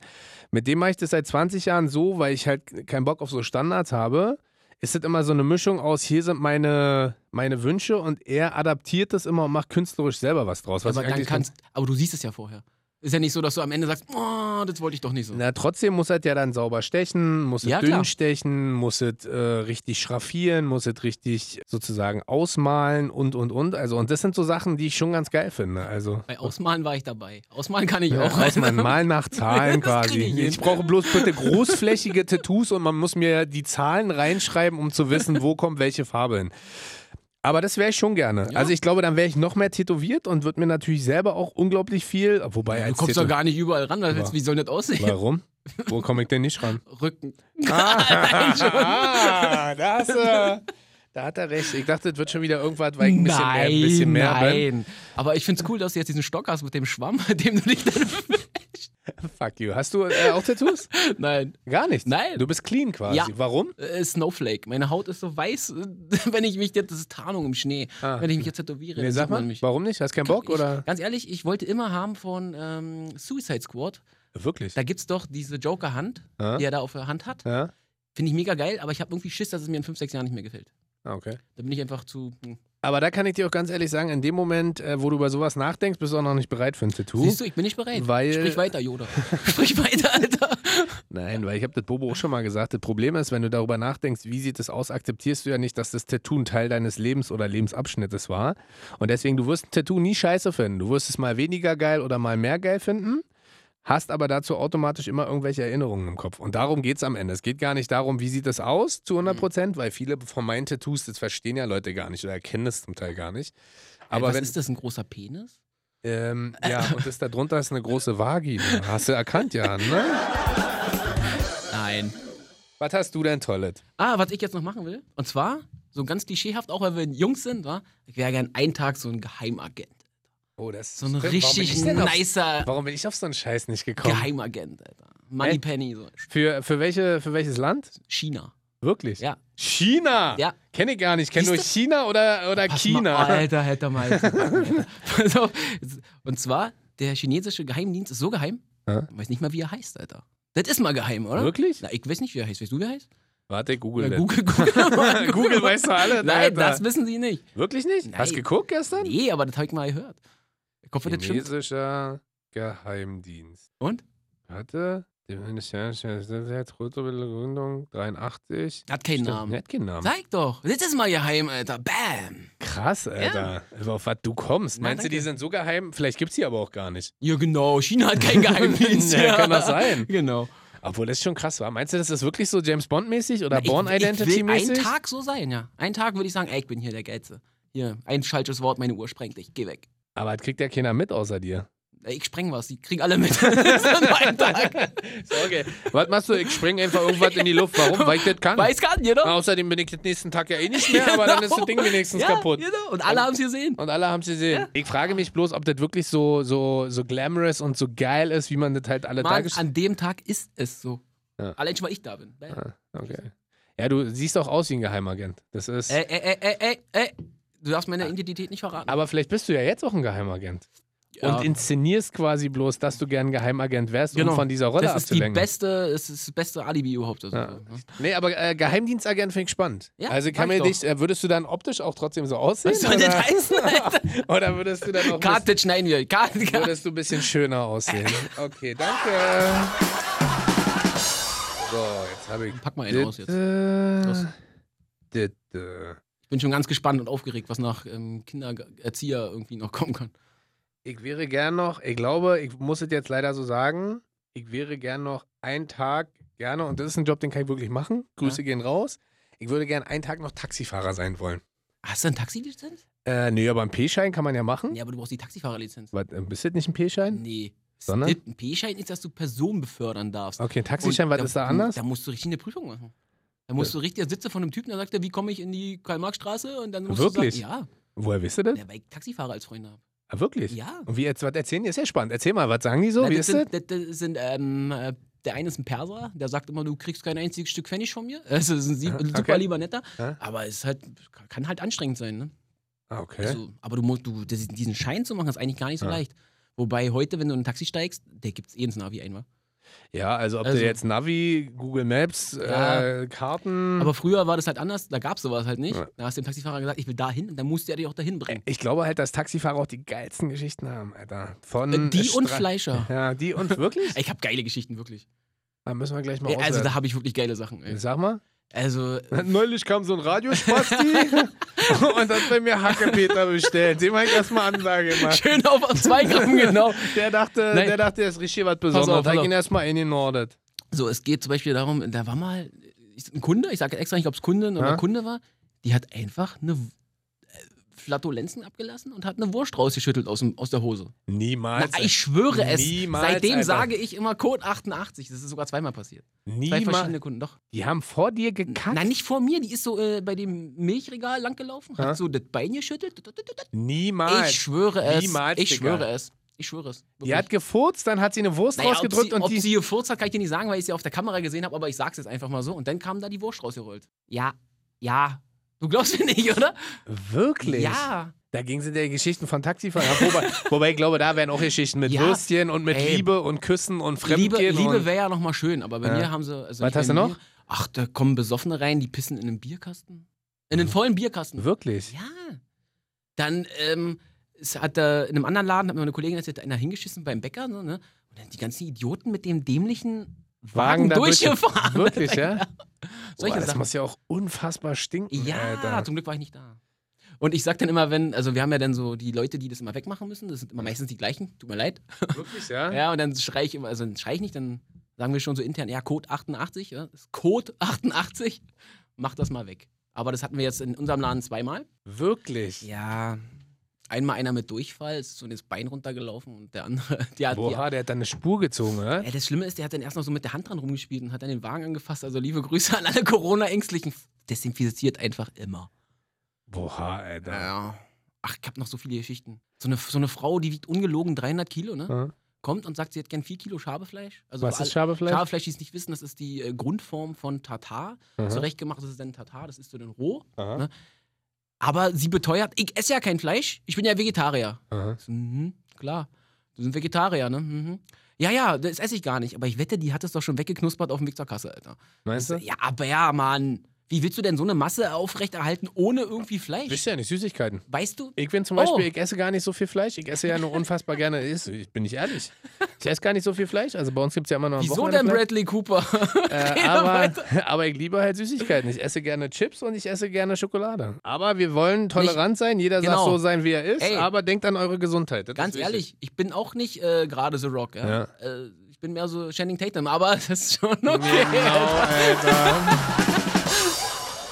Mit dem mache ich das seit zwanzig Jahren so, weil ich halt keinen Bock auf so Standards habe, ist das immer so eine Mischung aus, hier sind meine, meine Wünsche und er adaptiert das immer und macht künstlerisch selber was draus. Was aber, dann kannst, aber du siehst es ja vorher. Ist ja nicht so, dass du am Ende sagst, oh, das wollte ich doch nicht so. Na, trotzdem muss er ja dann sauber stechen, muss es ja, dünn klar. stechen, muss es äh, richtig schraffieren, muss es richtig sozusagen ausmalen und, und, und. Also, und das sind so Sachen, die ich schon ganz geil finde. Also, bei Ausmalen war ich dabei. Ausmalen kann ich ja, auch. Ausmalen, malen nach Zahlen quasi. Ich, ich brauche bloß bitte großflächige Tattoos und man muss mir die Zahlen reinschreiben, um zu wissen, wo kommt welche Farbe hin. Aber das wäre ich schon gerne. Ja. Also ich glaube, dann wäre ich noch mehr tätowiert und würde mir natürlich selber auch unglaublich viel... Wobei ja, du kommst doch gar nicht überall ran, weil, wie soll das aussehen? Warum? Wo komme ich denn nicht ran? Rücken. Ah, nein, schon. ah das, äh, da hat er recht. Ich dachte, das wird schon wieder irgendwas, weil ich ein bisschen nein, mehr... Ein bisschen mehr nein, nein. Aber ich finde es cool, dass du jetzt diesen Stock hast mit dem Schwamm, mit dem du dich dann... Fuck you. Hast du äh, auch Tattoos? Nein. Gar nichts? Nein. Du bist clean quasi. Ja. Warum? Äh, Snowflake. Meine Haut ist so weiß, wenn ich mich, das ist Tarnung im Schnee, ah. wenn ich mich jetzt tätowiere. Nee, sag mal, mich. Warum nicht? Hast keinen Bock? Ich, oder? Ganz ehrlich, ich wollte immer haben von ähm, Suicide Squad. Wirklich? Da gibt's doch diese Joker-Hand, ah. die er da auf der Hand hat. Ah. Finde ich mega geil, aber ich habe irgendwie Schiss, dass es mir in fünf, sechs Jahren nicht mehr gefällt. Ah, okay. Da bin ich einfach zu... Hm. Aber da kann ich dir auch ganz ehrlich sagen, in dem Moment, wo du über sowas nachdenkst, bist du auch noch nicht bereit für ein Tattoo. Siehst du, ich bin nicht bereit. Weil Sprich weiter, Yoda. Sprich weiter, Alter. Nein, weil ich habe das Bobo auch schon mal gesagt, das Problem ist, wenn du darüber nachdenkst, wie sieht es aus, akzeptierst du ja nicht, dass das Tattoo ein Teil deines Lebens oder Lebensabschnittes war. Und deswegen, du wirst ein Tattoo nie scheiße finden. Du wirst es mal weniger geil oder mal mehr geil finden. Hast aber dazu automatisch immer irgendwelche Erinnerungen im Kopf. Und darum geht es am Ende. Es geht gar nicht darum, wie sieht das aus zu hundert Prozent, mhm. weil viele von meinen Tattoos, das verstehen ja Leute gar nicht oder erkennen das zum Teil gar nicht. Aber was wenn, ist das, ein großer Penis? Ähm, ja, und das da drunter ist eine große Vagina. Hast du erkannt, ja, ne? Nein. Was hast du denn, Toilette? Ah, was ich jetzt noch machen will, und zwar, so ganz klischeehaft, auch weil wir Jungs sind, wa? Ich wäre gern einen Tag so ein Geheimagent. Oh, das so ein stimmt. richtig warum nicer... Auf, warum bin ich auf so einen Scheiß nicht gekommen? Geheimagent, Alter. Moneypenny. So. Für, für, welche, für welches Land? China. Wirklich? Ja. China? Ja. Kenne ich gar nicht. Kenne nur China oder, oder Pass China. Mal, Alter, Alter, mal. Alter. Pass auf. Und zwar, der chinesische Geheimdienst ist so geheim, hm? ich weiß nicht mal, wie er heißt, Alter. Das ist mal geheim, oder? Wirklich? Na, ich weiß nicht, wie er heißt. Weißt du, wie er heißt? Warte, Google. Na, Google, Google, Google, Google weißt du alle? Nein, Alter. Das wissen sie nicht. Wirklich nicht? Nein. Hast du geguckt gestern? Nee, aber das habe ich mal gehört. Chinesischer Geheimdienst. Und? Hatte die Gründung dreiundachtzig. Hat keinen Namen. Hat keinen Namen. Zeig doch. Das ist mal geheim, Alter. Bam. Krass, Alter. Ja. Auf was du kommst. Na, meinst danke. Du, die sind so geheim? Vielleicht gibt's die aber auch gar nicht. Ja, genau. China hat keinen Geheimdienst. Ja, ja, kann das sein. Genau. Obwohl das schon krass war. Meinst du, das ist wirklich so James Bond-mäßig oder Bourne Identity-mäßig? Ein Tag so sein, ja. Ein Tag würde ich sagen, ey, ich bin hier der Geilste. Hier, ein falsches Wort, meine Uhr sprengt dich. Geh weg. Aber das kriegt ja keiner mit außer dir. ey, ich spreng was, die kriegen alle mit. Das ist an meinem Tag. So, okay. Was machst du? Ich spreng einfach irgendwas in die Luft. Warum? Weil ich das kann. Weil ich kann, genau. Außerdem bin ich den nächsten Tag ja eh nicht mehr, genau. Aber dann ist das Ding wenigstens ja, kaputt. Genau. Und alle haben es gesehen. Und alle haben es gesehen. Ja. Ich frage mich bloß, ob das wirklich so, so, so glamorous und so geil ist, wie man das halt alle Tage... An dem Tag ist es so. Ja. Allein schon, weil ich da bin. Ah, okay. Ja, du siehst auch aus wie ein Geheimagent. Das ist... Ey, ey, ey, ey, ey. Du darfst meine Identität nicht verraten. Aber vielleicht bist du ja jetzt auch ein Geheimagent. Ja. Und inszenierst quasi bloß, dass du gern Geheimagent wärst, genau. Um von dieser Rolle abzulenken. Das ist die beste, das ist das beste Alibi überhaupt. Also. Ja. Nee, aber äh, Geheimdienstagent finde ich spannend. Ja, also kann mir dich, äh, würdest du dann optisch auch trotzdem so aussehen? Was soll das heißen, Alter? Oder würdest du dann auch... Kartic, bisschen, nein, wir. Kart, Kart. Würdest du ein bisschen schöner aussehen. Okay, danke. So, jetzt habe ich... Pack mal einen aus jetzt. Los. Ich bin schon ganz gespannt und aufgeregt, was nach ähm, Kindererzieher irgendwie noch kommen kann. Ich wäre gern noch, ich glaube, ich muss es jetzt leider so sagen, ich wäre gern noch einen Tag, gerne, und das ist ein Job, den kann ich wirklich machen, Grüße ja. gehen raus, ich würde gern einen Tag noch Taxifahrer sein wollen. Hast du eine Taxilizenz? Äh, nee, aber einen P-Schein kann man ja machen. Ja, aber du brauchst die Taxifahrerlizenz. Was, bist du nicht ein P-Schein? Nee. Sondern? Ein P-Schein ist, dass du Personen befördern darfst. Okay, ein Taxischein, und was da, ist da anders? Da musst du richtig eine Prüfung machen. Da musst ja. du richtig, da sitzt du von einem Typen, der sagt, wie komme ich in die Karl-Marx-Straße? Und dann musst wirklich? Du sagen, ja. Woher weißt du das? Ja, weil ich Taxifahrer als Freunde habe. Ah, wirklich? Ja. Und wie jetzt, was erzählen die? Ist ja spannend. Erzähl mal, was sagen die so? Na, wie das ist sind, das? Das sind, ähm, der eine ist ein Perser, der sagt immer, du kriegst kein einziges Stück Pfennig von mir. Das ist ein super okay. lieber Netter. Ja. Aber es ist halt, kann halt anstrengend sein, ne? Ah, okay. Also, aber du musst, du, diesen Schein zu machen, ist eigentlich gar nicht so ja. leicht. Wobei heute, wenn du in ein Taxi steigst, der gibt es eh ins Navi einmal. Ja, also ob also, du jetzt Navi, Google Maps, ja. äh, Karten... Aber früher war das halt anders, da gab es sowas halt nicht. Ja. Da hast du dem Taxifahrer gesagt, ich will da hin, dann musst du ja dich auch dahin bringen. Ich glaube halt, dass Taxifahrer auch die geilsten Geschichten haben, Alter. Von äh, die Stra- und Fleischer. Ja, die und... Wirklich? Ich habe geile Geschichten, wirklich. Da müssen wir gleich mal auswerten. Also da habe ich wirklich geile Sachen. Ey. Sag mal. Also... Neulich kam so ein Radiospasti und hat bei mir Hackepeter bestellt. Dem habe ich erstmal Ansage gemacht. Schön auf zwei Gramm, genau. Der dachte, der dachte, das ist richtig was Besonderes. Hat ihn erstmal in den Nordet. So, es geht zum Beispiel darum, da war mal ein Kunde, ich sage extra nicht, ob es Kundin oder ha? Kunde war, die hat einfach eine Flatulenzen abgelassen und hat eine Wurst rausgeschüttelt aus, dem, aus der Hose. Niemals. Na, ich schwöre es. Niemals, seitdem Alter. Sage ich immer Code achtundachtzig. Das ist sogar zweimal passiert. Niemals. Zwei verschiedene Kunden, doch. Die haben vor dir gekackt? Nein, nicht vor mir. Die ist so äh, bei dem Milchregal langgelaufen, ha? Hat so das Bein geschüttelt. Niemals. Ich schwöre es. Niemals, ich schwöre Digga. es. Ich schwöre es. Wirklich. Die hat gefurzt, dann hat sie eine Wurst naja, rausgedrückt. Ob sie, und ob die... sie gefurzt hat, kann ich dir nicht sagen, weil ich sie auf der Kamera gesehen habe, aber ich sag's jetzt einfach mal so. Und dann kam da die Wurst rausgerollt. Ja, ja. Du glaubst mir nicht, oder? Wirklich? Ja. Da ging es in der Geschichten von Taxifahrern. wobei, wobei ich glaube, da wären auch Geschichten mit ja, Würstchen und mit ey, Liebe und Küssen und Fremdgehen. Liebe, Liebe wäre ja nochmal schön, aber bei ja. mir haben sie... Also was hast du noch? Bier, ach, da kommen Besoffene rein, die pissen in einen Bierkasten. In einen vollen Bierkasten. Wirklich? Ja. Dann ähm, es hat da in einem anderen Laden, hat mir eine Kollegin erzählt, da einer hingeschissen beim Bäcker. So, ne? Und dann die ganzen Idioten mit dem dämlichen... Wagen, Wagen durchgefahren. Wirklich, ja? ja. Solche Boah, das Sachen. Muss ja auch unfassbar stinken. Ja, Alter. Zum Glück war ich nicht da. Und ich sag dann immer, wenn, also wir haben ja dann so die Leute, die das immer wegmachen müssen, das sind immer meistens die gleichen, tut mir leid. Wirklich, ja? Ja, und dann schrei ich immer, also dann schrei ich nicht, dann sagen wir schon so intern, ja, Code achtundachtzig, ja, Code achtundachtzig, mach das mal weg. Aber das hatten wir jetzt in unserem Laden zweimal. Wirklich? Ja. Einmal einer mit Durchfall, ist so ins Bein runtergelaufen und der andere... Die hat, Boah, die, der hat dann eine Spur gezogen, oder? Ja, das Schlimme ist, der hat dann erst noch so mit der Hand dran rumgespielt und hat dann den Wagen angefasst. Also liebe Grüße an alle Corona-Ängstlichen. Desinfiziert einfach immer. Boah, Alter. Ja. Ach, ich hab noch so viele Geschichten. So eine, so eine Frau, die wiegt ungelogen dreihundert Kilo, ne? Mhm. Kommt und sagt, sie hätte gern vier Kilo Schabefleisch. Also was ist Schabefleisch? Schabefleisch, die es nicht wissen, das ist die äh, Grundform von Tatar. Mhm. Zurechtgemacht, das ist dann Tatar, das ist so dann roh, mhm. ne? Aber sie beteuert, ich esse ja kein Fleisch, ich bin ja Vegetarier. So, mhm, klar, du sind Vegetarier, ne? Mhm. Ja, ja, das esse ich gar nicht. Aber ich wette, die hat es doch schon weggeknuspert auf dem Weg zur Kasse, Alter. Meinst du? Ja, aber ja, Mann. Wie willst du denn so eine Masse aufrechterhalten, ohne irgendwie Fleisch? Wisst ihr ja nicht, Süßigkeiten. Weißt du? Ich bin zum Beispiel, oh. ich esse gar nicht so viel Fleisch. Ich esse ja nur unfassbar gerne, ich bin nicht ehrlich. Ich esse gar nicht so viel Fleisch. Also bei uns gibt es ja immer noch ein Wochenende. Wieso denn Bradley Cooper? äh, aber, aber ich liebe halt Süßigkeiten. Ich esse gerne Chips und ich esse gerne Schokolade. Aber wir wollen tolerant nicht, sein. Jeder genau. sagt so sein, wie er ist. Ey, aber denkt an eure Gesundheit. Das ganz ehrlich, ich bin auch nicht äh, gerade The Rock. Ja. Ja. Äh, ich bin mehr so Channing Tatum, aber das ist schon okay. Genau, Alter.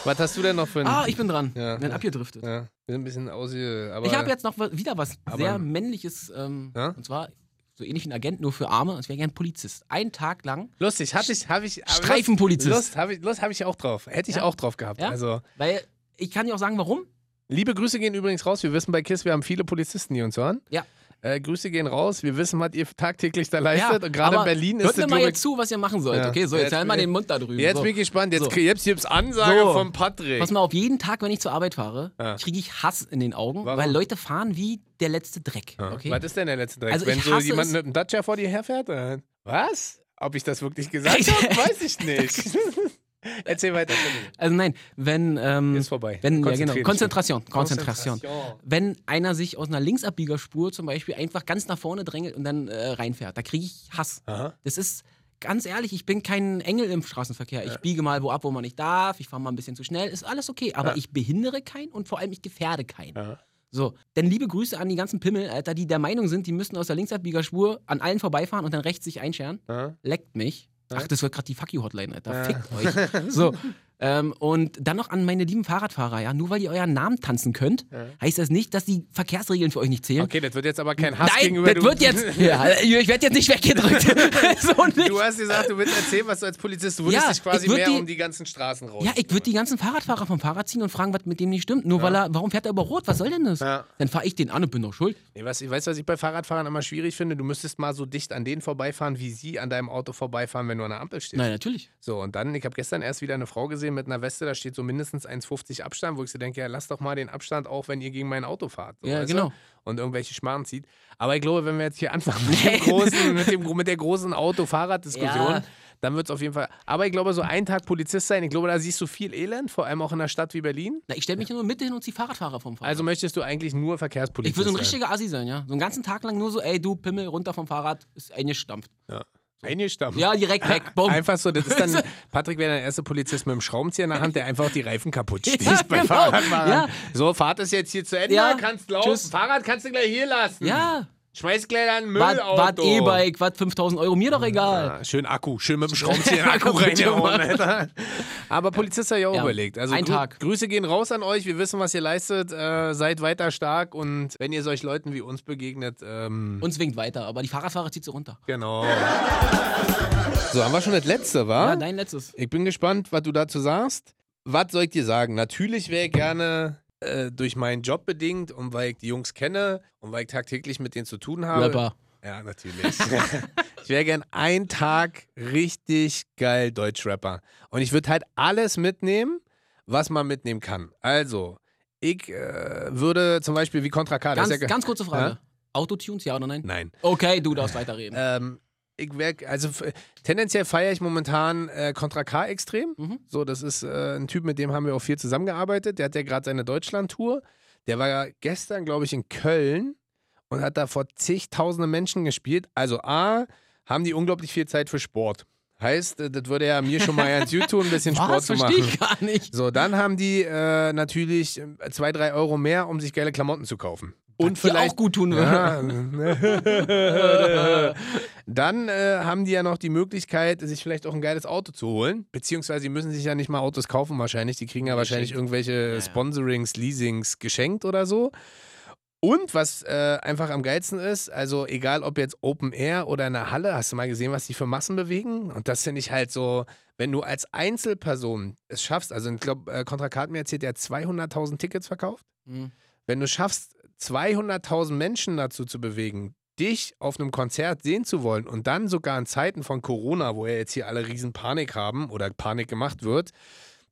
Was hast du denn noch für ein... Ah, ich bin dran. Ja. Bin abgedriftet. Ja. Bin ein bisschen ausge... Aber ich habe jetzt noch wieder was sehr Männliches. Ähm, ja? Und zwar, So ähnlich wie ein Agent, nur für Arme. Das wäre gern Polizist. Einen Tag lang. Lustig, habe ich, hab ich. Streifenpolizist. Lust habe ich, Lust hab ich auch drauf. Hätte ich ja. auch drauf gehabt. Ja? Also. Weil ich kann dir auch sagen, warum. Liebe Grüße gehen übrigens raus. Wir wissen bei KISS, wir haben viele Polizisten, die uns hören. Ja. Äh, Grüße gehen raus. Wir wissen, was ihr tagtäglich da leistet. Ja, und gerade in Berlin ist es. Hört mir mal jetzt zu, was ihr machen sollt. Ja. Okay, so, jetzt, jetzt halt mal den Mund da drüben. Jetzt so. Bin ich gespannt. Jetzt so. Jetzt gibt's Ansage so. Von Patrick. Pass mal auf, jeden Tag, wenn ich zur Arbeit fahre, ja. kriege ich Hass in den Augen, warum? Weil Leute fahren wie der letzte Dreck. Ja. Okay? Was ist denn der letzte Dreck? Also wenn so jemand mit einem Dacia vor dir herfährt? Dann. Was? Ob ich das wirklich gesagt habe? Weiß ich nicht. Erzähl weiter. Also nein, wenn... Ähm, ist vorbei. Wenn, ja, genau. Konzentration, Konzentration. Konzentration. Wenn einer sich aus einer Linksabbiegerspur zum Beispiel einfach ganz nach vorne drängelt und dann äh, reinfährt, da kriege ich Hass. Aha. Das ist, ganz ehrlich, ich bin kein Engel im Straßenverkehr. Ich ja. biege mal wo ab, wo man nicht darf, ich fahre mal ein bisschen zu schnell, ist alles okay. Aber ja. ich behindere keinen und vor allem ich gefährde keinen. Aha. So, denn liebe Grüße an die ganzen Pimmel, Alter, die der Meinung sind, die müssen aus der Linksabbiegerspur an allen vorbeifahren und dann rechts sich einscheren. Aha. Leckt mich. Ach, das wird gerade die Fuck-You-Hotline, Alter. Ja. Fickt euch. So. Ähm, und dann noch an meine lieben Fahrradfahrer, ja. Nur weil ihr euren Namen tanzen könnt, ja. heißt das nicht, dass die Verkehrsregeln für euch nicht zählen. Okay, das wird jetzt aber kein Hass Nein, gegenüber... Nein, das wird jetzt... ja, ich werde jetzt nicht weggedrückt. So nicht. Du hast gesagt, du willst erzählen, was du als Polizist... Du würdest ja, dich quasi mehr die, um die ganzen Straßen raus. Ja, ich würde die ganzen Fahrradfahrer vom Fahrrad ziehen und fragen, was mit dem nicht stimmt. Nur ja. weil er... Warum fährt er über Rot? Was soll denn das? Ja. Dann fahre ich den an und bin doch schuld. Nee, was, weißt du, was ich bei Fahrradfahrern immer schwierig finde? Du müsstest mal so dicht an denen vorbeifahren, wie sie an deinem Auto vorbeifahren, wenn du an der Ampel stehst. Nein, natürlich. So, und dann... Ich habe gestern erst wieder eine Frau gesehen, mit einer Weste, da steht so mindestens eins fünfzig Abstand, wo ich so denke, ja, lasst doch mal den Abstand auch, wenn ihr gegen mein Auto fahrt. So, ja, genau. Du? Und irgendwelche Schmarren zieht. Aber ich glaube, wenn wir jetzt hier anfangen mit, dem großen, mit, dem, mit der großen Auto-Fahrrad-Diskussion, ja. dann wird es auf jeden Fall... Aber ich glaube, so einen Tag Polizist sein, ich glaube, da siehst du viel Elend, vor allem auch in einer Stadt wie Berlin. Na, ich stelle mich ja. nur mit hin und ziehe Fahrradfahrer vom Fahrrad. Also möchtest du eigentlich nur Verkehrspolizist sein? Ich würde so ein richtiger Assi sein, ja. So einen ganzen Tag lang nur so, ey, du Pimmel, runter vom Fahrrad, ist eingestampft. Ja. Eingestampft. Ja, direkt weg. Boom. Einfach so, das ist dann, Patrick wäre der erste Polizist mit dem Schraubenzieher in der Hand, der einfach auch die Reifen kaputt sticht ja, bei genau. Fahrradfahrern. Ja. So, Fahrt ist jetzt hier zu Ende, ja. kannst laufen. Tschüss. Fahrrad kannst du gleich hier lassen. Ja. Schmeiß gleich an den Müllauto. Watt E-Bike, Watt fünftausend Euro, mir doch egal. Ja, schön Akku, schön mit dem Schraubenzieher Akku reingehauen, Alter. Aber Polizist hat ja auch ja. überlegt. Also Ein Grü Tag. Grüße gehen raus an euch, wir wissen, was ihr leistet. Äh, seid weiter stark und wenn ihr solch Leuten wie uns begegnet... Ähm uns winkt weiter, aber die Fahrradfahrer zieht sie runter. Genau. So, haben wir schon das letzte, wa? Ja, dein letztes. Ich bin gespannt, was du dazu sagst. Was soll ich dir sagen? Natürlich wäre ich gerne... durch meinen Job bedingt und weil ich die Jungs kenne und weil ich tagtäglich mit denen zu tun habe. Leber. Ja, natürlich. Ich wäre gern einen Tag richtig geil Deutschrapper. Und ich würde halt alles mitnehmen, was man mitnehmen kann. Also, ich äh, würde zum Beispiel wie Kontra K. Ganz, ja ge ganz kurze Frage. Ja? Autotunes, ja oder nein? Nein. Okay, du darfst weiterreden. Ähm, ich wär, also tendenziell feiere ich momentan äh, Kontra K extrem. Mhm. So, das ist äh, ein Typ, mit dem haben wir auch viel zusammengearbeitet. Der hat ja gerade seine Deutschland-Tour. Der war ja gestern, glaube ich, in Köln und hat da vor zigtausende Menschen gespielt. Also A, haben die unglaublich viel Zeit für Sport. Heißt, das würde ja mir schon mal ganz gut tun, ein bisschen Sport zu machen. Das verstehe ich gar nicht. So, dann haben die äh, natürlich zwei, drei Euro mehr, um sich geile Klamotten zu kaufen. Und vielleicht auch gut tun würde. Ja. Dann äh, haben die ja noch die Möglichkeit, sich vielleicht auch ein geiles Auto zu holen. Beziehungsweise die müssen sich ja nicht mal Autos kaufen wahrscheinlich. Die kriegen ja wahrscheinlich irgendwelche Sponsorings, Leasings geschenkt oder so. Und was äh, einfach am geilsten ist, also egal ob jetzt Open Air oder in der Halle, hast du mal gesehen, was die für Massen bewegen? Und das finde ich halt so, wenn du als Einzelperson es schaffst, also ich glaube, äh, Kontra K hat mir erzählt, der hat zweihunderttausend Tickets verkauft. Mhm. Wenn du schaffst, zweihunderttausend Menschen dazu zu bewegen, dich auf einem Konzert sehen zu wollen und dann sogar in Zeiten von Corona, wo ja jetzt hier alle riesen Panik haben oder Panik gemacht wird,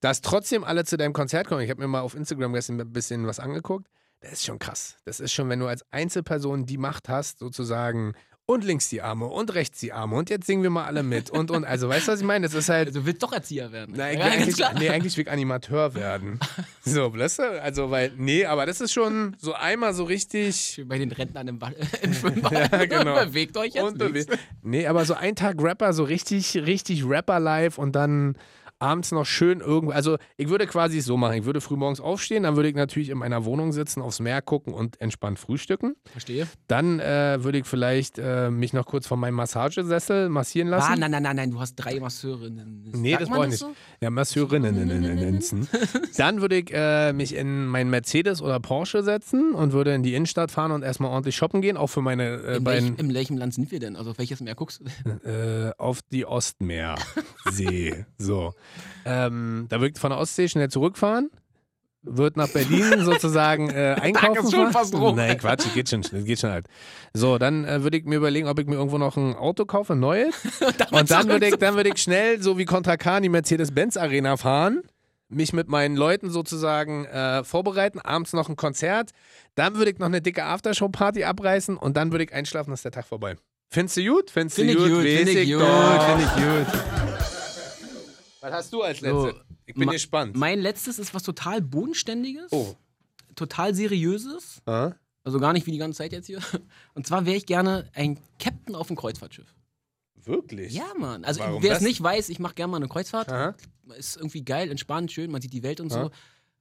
dass trotzdem alle zu deinem Konzert kommen. Ich habe mir mal auf Instagram gestern ein bisschen was angeguckt. Das ist schon krass. Das ist schon, wenn du als Einzelperson die Macht hast, sozusagen... Und links die Arme und rechts die Arme und jetzt singen wir mal alle mit und und. Also weißt du, was ich meine? Das ist halt... Also, du willst doch Erzieher werden. Nein, ja, eigentlich, nee, eigentlich will ich Animateur werden. So, weißt du? Also, weil, nee, aber das ist schon so einmal so richtig... Bei den Rentnern im, Ball, im Schwimmbad. Ja, genau. Bewegt euch jetzt und nichts. Nee, aber so ein Tag Rapper, so richtig, richtig Rapper-Live und dann... abends noch schön irgendwo, also ich würde quasi es so machen, ich würde frühmorgens aufstehen, dann würde ich natürlich in meiner Wohnung sitzen, aufs Meer gucken und entspannt frühstücken. Verstehe. Dann äh, würde ich vielleicht äh, mich noch kurz von meinem Massagesessel massieren lassen. Ah, nein, nein, nein, nein, du hast drei Masseurinnen. Nee, das brauche ich nicht. So? Ja, Masseurinnen. Dann würde ich äh, mich in meinen Mercedes oder Porsche setzen und würde in die Innenstadt fahren und erstmal ordentlich shoppen gehen, auch für meine äh, in beiden... Welch, in welchem Land sind wir denn? Also auf welches Meer guckst du? Äh, auf die Ostmeersee. So. Ähm, da würde ich von der Ostsee schnell zurückfahren, wird nach Berlin sozusagen äh, einkaufen. Tag ist schon fast rum. Nein, Quatsch, geht schon, geht schon halt. So, dann äh, würde ich mir überlegen, ob ich mir irgendwo noch ein Auto kaufe, ein neues. Und, und dann würde ich, dann würde ich schnell, so wie Kontra K, in die Mercedes-Benz-Arena fahren, mich mit meinen Leuten sozusagen äh, vorbereiten, abends noch ein Konzert, dann würde ich noch eine dicke Aftershow-Party abreißen und dann würde ich einschlafen, dass der Tag vorbei. Findest du gut? Findest du gut? Find ich gut, find ich gut. Was hast du als Letzte? So, ich bin gespannt. Mein Letztes ist was total Bodenständiges, oh. total Seriöses, ah. also gar nicht wie die ganze Zeit jetzt hier. Und zwar wäre ich gerne ein Captain auf einem Kreuzfahrtschiff. Wirklich? Ja, Mann. Also wer es nicht weiß, ich mache gerne mal eine Kreuzfahrt. Aha. Ist irgendwie geil, entspannt, schön, man sieht die Welt und Aha. so.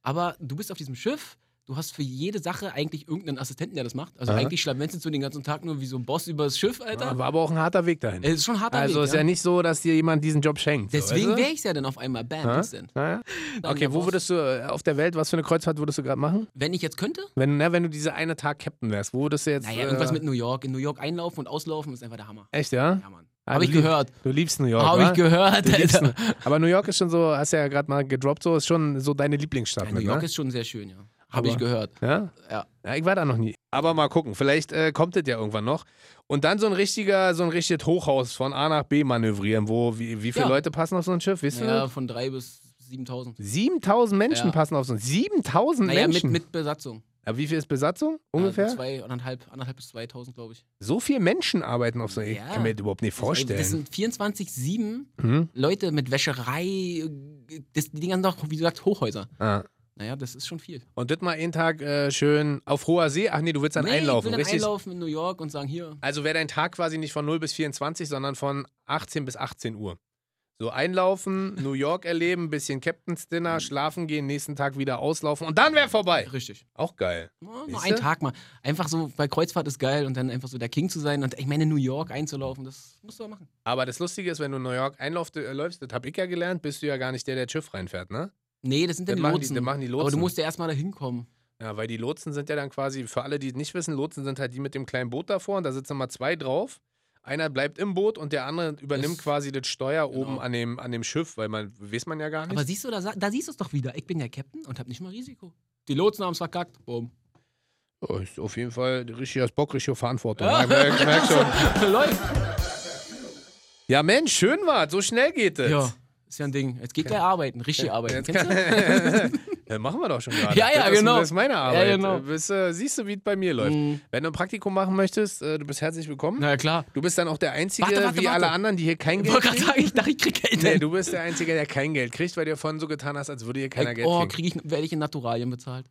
Aber du bist auf diesem Schiff, du hast für jede Sache eigentlich irgendeinen Assistenten, der das macht. Also Aha. eigentlich schlammst du den ganzen Tag nur wie so ein Boss über das Schiff, Alter. Ja, war aber auch ein harter Weg dahin. Es ist schon ein harter also Weg. Also ist ja, ja nicht so, dass dir jemand diesen Job schenkt. Deswegen so, wäre ich es ja dann auf einmal. Bam, ist denn. Ja. Okay, wo würdest du auf der Welt, was für eine Kreuzfahrt würdest du gerade machen? Wenn ich jetzt könnte? Wenn, na, wenn du diese eine Tag Captain wärst, wo würdest du jetzt... Naja, irgendwas äh, mit New York. In New York einlaufen und auslaufen ist einfach der Hammer. Echt, ja? Ja, Mann. Habe ich gehört. Du liebst New York, Habe ich gehört, Alter. Aber New York ist schon so, hast ja gerade mal gedroppt, so ist schon so deine Lieblingsstadt. Ja, New mit, York ne? ist schon sehr schön, ja. Habe ich gehört. Ja? ja? Ja. Ich war da noch nie. Aber mal gucken, vielleicht äh, kommt das ja irgendwann noch. Und dann so ein richtiger, so ein richtiges Hochhaus von A nach B manövrieren, wo, wie, wie viele ja. Leute passen auf so ein Schiff, weißt ja, du? Ja, von drei bis siebentausend. siebentausend Menschen ja. passen auf so ein Schiff. siebentausend naja, Menschen? Mit, mit Besatzung. Aber wie viel ist Besatzung ungefähr? Also zwei, anderthalb, anderthalb bis zweitausend, glaube ich. So viele Menschen arbeiten auf so einem... Ja. Ich kann mir das überhaupt nicht vorstellen. Das sind vierundzwanzig sieben hm? Leute mit Wäscherei, das, die ganzen noch, wie du sagst, Hochhäuser. Ah. Naja, das ist schon viel. Und das mal einen Tag äh, schön auf hoher See? Ach nee, du willst dann nee, einlaufen, richtig? Ich will dann richtig? einlaufen in New York und sagen, hier... Also wäre dein Tag quasi nicht von null bis vierundzwanzig, sondern von achtzehn bis achtzehn Uhr. So einlaufen, New York erleben, bisschen Captain's Dinner, schlafen gehen, nächsten Tag wieder auslaufen und dann wäre vorbei. Richtig. Auch geil. Ja, nur einen Tag mal. Einfach so, bei Kreuzfahrt ist geil und dann einfach so der King zu sein und ich meine New York einzulaufen, das musst du ja machen. Aber das Lustige ist, wenn du in New York einläufst, äh, läufst, das hab ich ja gelernt, bist du ja gar nicht der, der das Schiff reinfährt, ne? Nee, das sind ja die Lotsen. Die, machen die Lotsen. Aber du musst ja erstmal da hinkommen. Ja, weil die Lotsen sind ja dann quasi, für alle, die es nicht wissen, Lotsen sind halt die mit dem kleinen Boot davor und da sitzen mal zwei drauf. Einer bleibt im Boot und der andere übernimmt das, quasi das Steuer genau. oben an dem, an dem Schiff, weil man, weiß man ja gar nicht. Aber siehst du, da, da siehst du es doch wieder. Ich bin ja Captain und hab nicht mal Risiko. Die Lotsen haben's verkackt. Boom. Oh, ist auf jeden Fall richtig das Bock, richtig Verantwortung. Ja. Ich merk, ich merk schon. Läuft. Ja, Mensch, schön war's. So schnell geht es. Ja, ist ja ein Ding. Jetzt geht gleich arbeiten, richtig arbeiten. Kennst du? Ja, machen wir doch schon gerade. Ja, ja, das genau. Ist, das ist meine Arbeit. Ja, genau. Bist, äh, siehst du, wie es bei mir läuft. Mhm. Wenn du ein Praktikum machen möchtest, äh, du bist herzlich willkommen. Na ja, klar. Du bist dann auch der Einzige, warte, warte, wie warte. alle anderen, die hier kein Geld kriegen. Ich wollte gerade sagen, ich dachte, ich krieg Geld. Nee, du bist der Einzige, der kein Geld kriegt, weil du vorhin so getan hast, als würde hier keiner ich, Geld kriegen. Oh, krieg ich, werde ich in Naturalien bezahlt?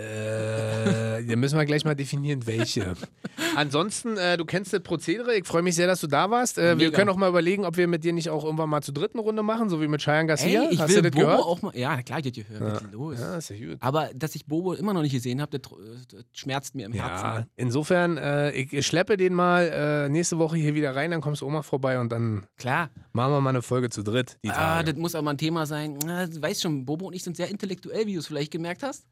Äh, da müssen wir gleich mal definieren, welche. Ansonsten, äh, du kennst das Prozedere. Ich freue mich sehr, dass du da warst. Äh, wir können auch mal überlegen, ob wir mit dir nicht auch irgendwann mal zur dritten Runde machen, so wie mit Cheyenne Garcia. Ey, ich Hast will du das Bobo gehört? Auch mal. Ja, klar, ich hab gehört. Ja. Was ist los? Ja, ist ja gut. Aber dass ich Bobo immer noch nicht gesehen habe, das, das schmerzt mir im ja, Herzen. Halt. Insofern, äh, ich schleppe den mal äh, nächste Woche hier wieder rein, dann kommst du Oma vorbei und dann klar. machen wir mal eine Folge zu dritt. Die ah, Tage. Das muss aber ein Thema sein. Na, du weißt schon, Bobo und ich sind sehr intellektuell, wie du es vielleicht gemerkt hast.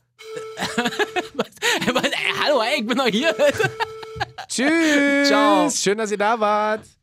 Hallo, ey, ich bin noch hier. Tschüss. Ciao. Schön, dass ihr da wart.